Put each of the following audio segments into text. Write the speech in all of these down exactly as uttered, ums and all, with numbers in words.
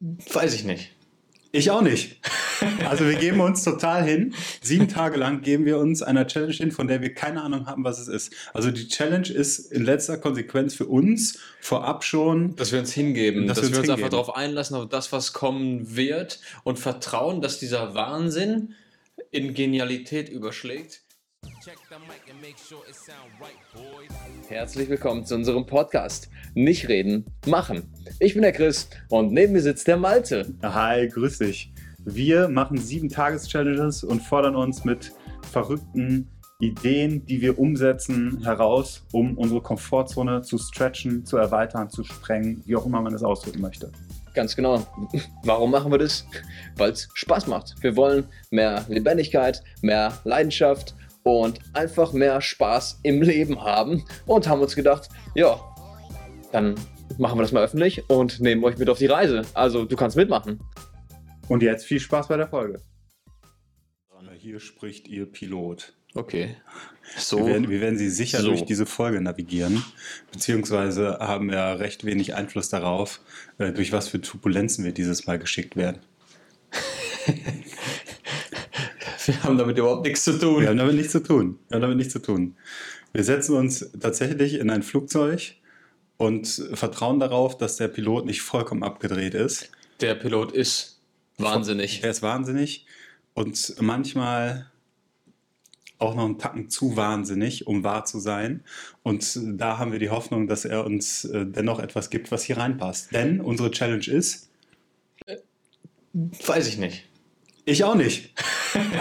Weiß ich nicht. Ich auch nicht. Also wir geben uns total hin. Sieben Tage lang geben wir uns einer Challenge hin, von der wir keine Ahnung haben, was es ist. Also die Challenge ist in letzter Konsequenz für uns vorab schon... Dass wir uns hingeben, dass, dass wir uns, wir uns einfach darauf einlassen, auf das, was kommen wird und vertrauen, dass dieser Wahnsinn in Genialität überschlägt. Herzlich willkommen zu unserem Podcast Nicht reden, machen. Ich bin der Chris und neben mir sitzt der Malte. Hi, grüß dich. Wir machen sieben Tages-Challenges und fordern uns mit verrückten Ideen, die wir umsetzen, heraus, um unsere Komfortzone zu stretchen, zu erweitern, zu sprengen, wie auch immer man das ausdrücken möchte. Ganz genau. Warum machen wir das? Weil es Spaß macht. Wir wollen mehr Lebendigkeit, mehr Leidenschaft und einfach mehr Spaß im Leben haben und haben uns gedacht, ja, dann machen wir das mal öffentlich und nehmen euch mit auf die Reise. Also du kannst mitmachen. Und jetzt viel Spaß bei der Folge. Hier spricht Ihr Pilot. Okay. So, wir, werden, wir werden Sie sicher so. durch diese Folge navigieren, beziehungsweise haben ja recht wenig Einfluss darauf, durch was für Turbulenzen wir dieses Mal geschickt werden. Wir haben damit überhaupt nichts zu tun. Wir haben damit nichts zu tun. Wir haben damit nichts zu tun. Wir setzen uns tatsächlich in ein Flugzeug und vertrauen darauf, dass der Pilot nicht vollkommen abgedreht ist. Der Pilot ist wahnsinnig. Er ist wahnsinnig und manchmal auch noch einen Tacken zu wahnsinnig, um wahr zu sein. Und da haben wir die Hoffnung, dass er uns dennoch etwas gibt, was hier reinpasst. Denn unsere Challenge ist... Weiß ich nicht. Ich auch nicht.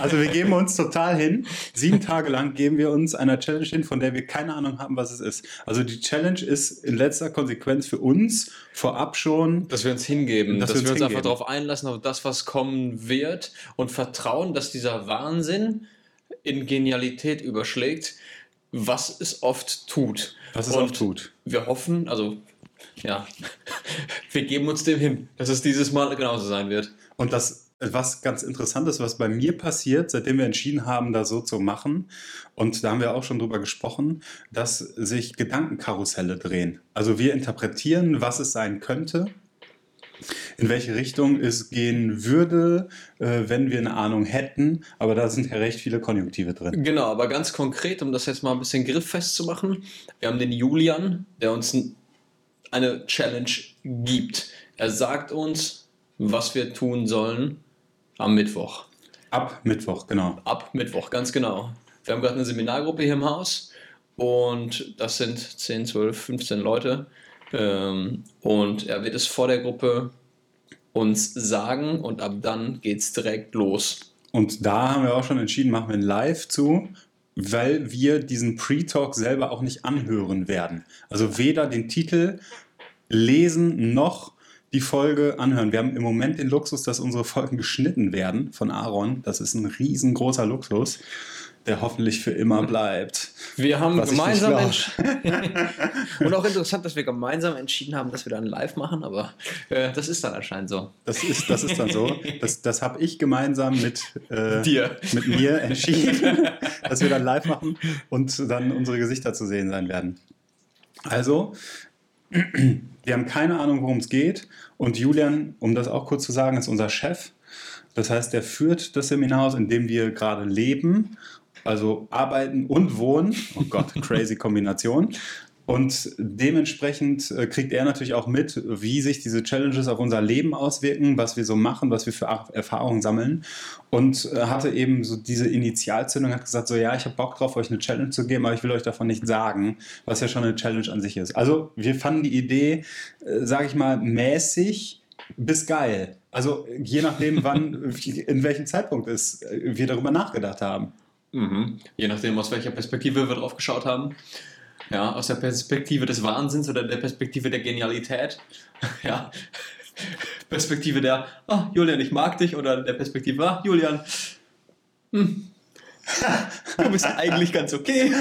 Also wir geben uns total hin. Sieben Tage lang geben wir uns einer Challenge hin, von der wir keine Ahnung haben, was es ist. Also die Challenge ist in letzter Konsequenz für uns vorab schon... Dass wir uns hingeben, dass, dass wir uns, wir uns einfach darauf einlassen, auf das, was kommen wird und vertrauen, dass dieser Wahnsinn in Genialität überschlägt, was es oft tut. Was es und oft tut. Wir hoffen, also ja, wir geben uns dem hin, dass es dieses Mal genauso sein wird. Und das... Was ganz interessant ist, was bei mir passiert, seitdem wir entschieden haben, da so zu machen, und da haben wir auch schon drüber gesprochen, dass sich Gedankenkarusselle drehen. Also wir interpretieren, was es sein könnte, in welche Richtung es gehen würde, wenn wir eine Ahnung hätten, aber da sind ja recht viele Konjunktive drin. Genau, aber ganz konkret, um das jetzt mal ein bisschen grifffest zu machen, wir haben den Julian, der uns eine Challenge gibt. Er sagt uns, was wir tun sollen, am Mittwoch. Ab Mittwoch, genau. Ab Mittwoch, ganz genau. Wir haben gerade eine Seminargruppe hier im Haus und das sind zehn, zwölf, fünfzehn Leute. Und er wird es vor der Gruppe uns sagen und ab dann geht es direkt los. Und da haben wir auch schon entschieden, machen wir ein Live zu, weil wir diesen Pre-Talk selber auch nicht anhören werden. Also weder den Titel lesen noch die Folge anhören. Wir haben im Moment den Luxus, dass unsere Folgen geschnitten werden von Aaron. Das ist ein riesengroßer Luxus, der hoffentlich für immer bleibt. Wir haben Was gemeinsam entschieden. Und auch interessant, dass wir gemeinsam entschieden haben, dass wir dann live machen, aber äh, das ist dann anscheinend so. Das ist, das ist dann so. Das, das habe ich gemeinsam mit, äh, Dir. mit mir entschieden, dass wir dann live machen und dann unsere Gesichter zu sehen sein werden. Also, wir haben keine Ahnung, worum es geht, und Julian, um das auch kurz zu sagen, ist unser Chef. Das heißt, der führt das Seminarhaus, in dem wir gerade leben, also arbeiten und wohnen. Oh Gott, crazy Kombination. Und dementsprechend kriegt er natürlich auch mit, wie sich diese Challenges auf unser Leben auswirken, was wir so machen, was wir für Erfahrungen sammeln. Und hatte eben so diese Initialzündung, hat gesagt so, ja, ich habe Bock drauf, euch eine Challenge zu geben, aber ich will euch davon nicht sagen, was ja schon eine Challenge an sich ist. Also wir fanden die Idee, sage ich mal, mäßig bis geil. Also je nachdem, wann, in welchem Zeitpunkt es wir darüber nachgedacht haben. Mhm. Je nachdem, aus welcher Perspektive wir drauf geschaut haben. Ja, aus der Perspektive des Wahnsinns oder der Perspektive der Genialität. Ja, Perspektive der, ah, oh, Julian, ich mag dich, oder der Perspektive, ah, oh, Julian, hm. du bist eigentlich ganz okay.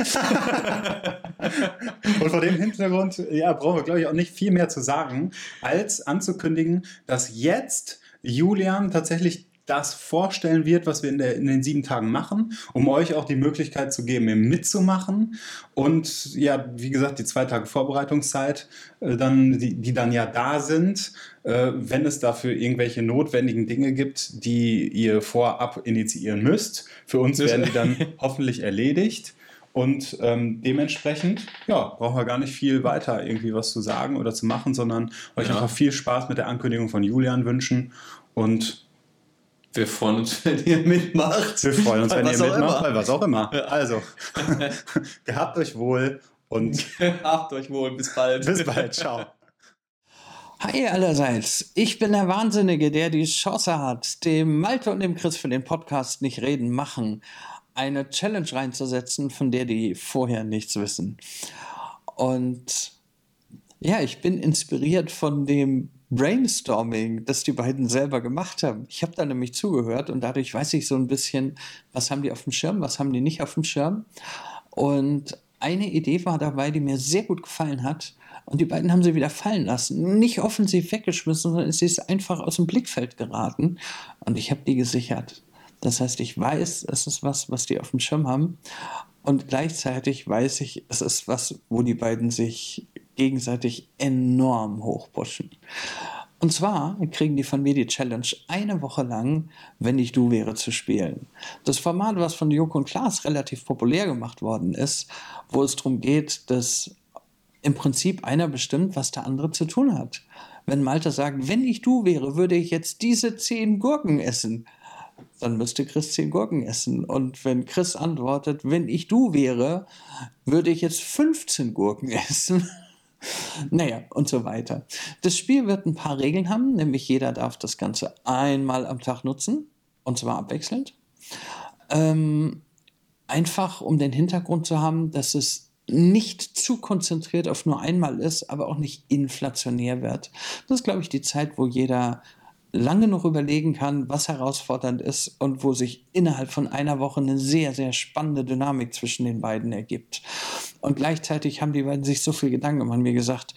Und vor dem Hintergrund, ja, brauchen wir, glaube ich, auch nicht viel mehr zu sagen, als anzukündigen, dass jetzt Julian tatsächlich das vorstellen wird, was wir in, der, in den sieben Tagen machen, um euch auch die Möglichkeit zu geben, eben mitzumachen. Und ja, wie gesagt, die zwei Tage Vorbereitungszeit, äh, dann, die, die dann ja da sind, äh, wenn es dafür irgendwelche notwendigen Dinge gibt, die ihr vorab initiieren müsst. Für uns werden die dann hoffentlich erledigt. Und ähm, dementsprechend, ja, brauchen wir gar nicht viel weiter irgendwie was zu sagen oder zu machen, sondern euch ja. einfach viel Spaß mit der Ankündigung von Julian wünschen. Und wir freuen uns, wenn ihr mitmacht. Wir freuen uns, wenn ihr mitmacht, bei was auch immer. Also, gehabt euch wohl und gehabt euch wohl. Bis bald. Bis bald. Ciao. Hi allerseits, ich bin der Wahnsinnige, der die Chance hat, dem Malte und dem Chris für den Podcast nicht reden, machen, eine Challenge reinzusetzen, von der die vorher nichts wissen. Und ja, ich bin inspiriert von dem Brainstorming, das die beiden selber gemacht haben. Ich habe da nämlich zugehört und dadurch weiß ich so ein bisschen, was haben die auf dem Schirm, was haben die nicht auf dem Schirm. Und eine Idee war dabei, die mir sehr gut gefallen hat. Und die beiden haben sie wieder fallen lassen. Nicht offensiv weggeschmissen, sondern sie ist einfach aus dem Blickfeld geraten. Und ich habe die gesichert. Das heißt, ich weiß, es ist was, was die auf dem Schirm haben. Und gleichzeitig weiß ich, es ist was, wo die beiden sich gegenseitig enorm hochpushen. Und zwar kriegen die von mir die Challenge, eine Woche lang Wenn Ich Du wäre zu spielen. Das Format, was von Joko und Klaas relativ populär gemacht worden ist, wo es darum geht, dass im Prinzip einer bestimmt, was der andere zu tun hat. Wenn Malte sagt, wenn ich du wäre, würde ich jetzt diese zehn Gurken essen, dann müsste Chris zehn Gurken essen. Und wenn Chris antwortet, wenn ich du wäre, würde ich jetzt fünfzehn Gurken essen. Naja, und so weiter. Das Spiel wird ein paar Regeln haben, nämlich jeder darf das Ganze einmal am Tag nutzen, und zwar abwechselnd. Ähm, einfach, um den Hintergrund zu haben, dass es nicht zu konzentriert auf nur einmal ist, aber auch nicht inflationär wird. Das ist, glaube ich, die Zeit, wo jeder lange noch überlegen kann, was herausfordernd ist und wo sich innerhalb von einer Woche eine sehr, sehr spannende Dynamik zwischen den beiden ergibt. Und gleichzeitig haben die beiden sich so viel Gedanken gemacht und mir gesagt,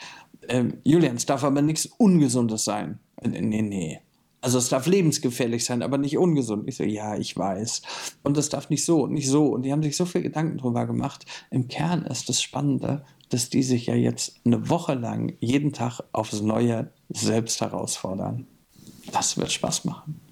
ähm, Julian, es darf aber nichts Ungesundes sein. Nee, nee, nee. Also es darf lebensgefährlich sein, aber nicht ungesund. Ich so, ja, ich weiß. Und das darf nicht so und nicht so. Und die haben sich so viel Gedanken drüber gemacht. Im Kern ist das Spannende, dass die sich ja jetzt eine Woche lang jeden Tag aufs Neue selbst herausfordern. Das wird Spaß machen.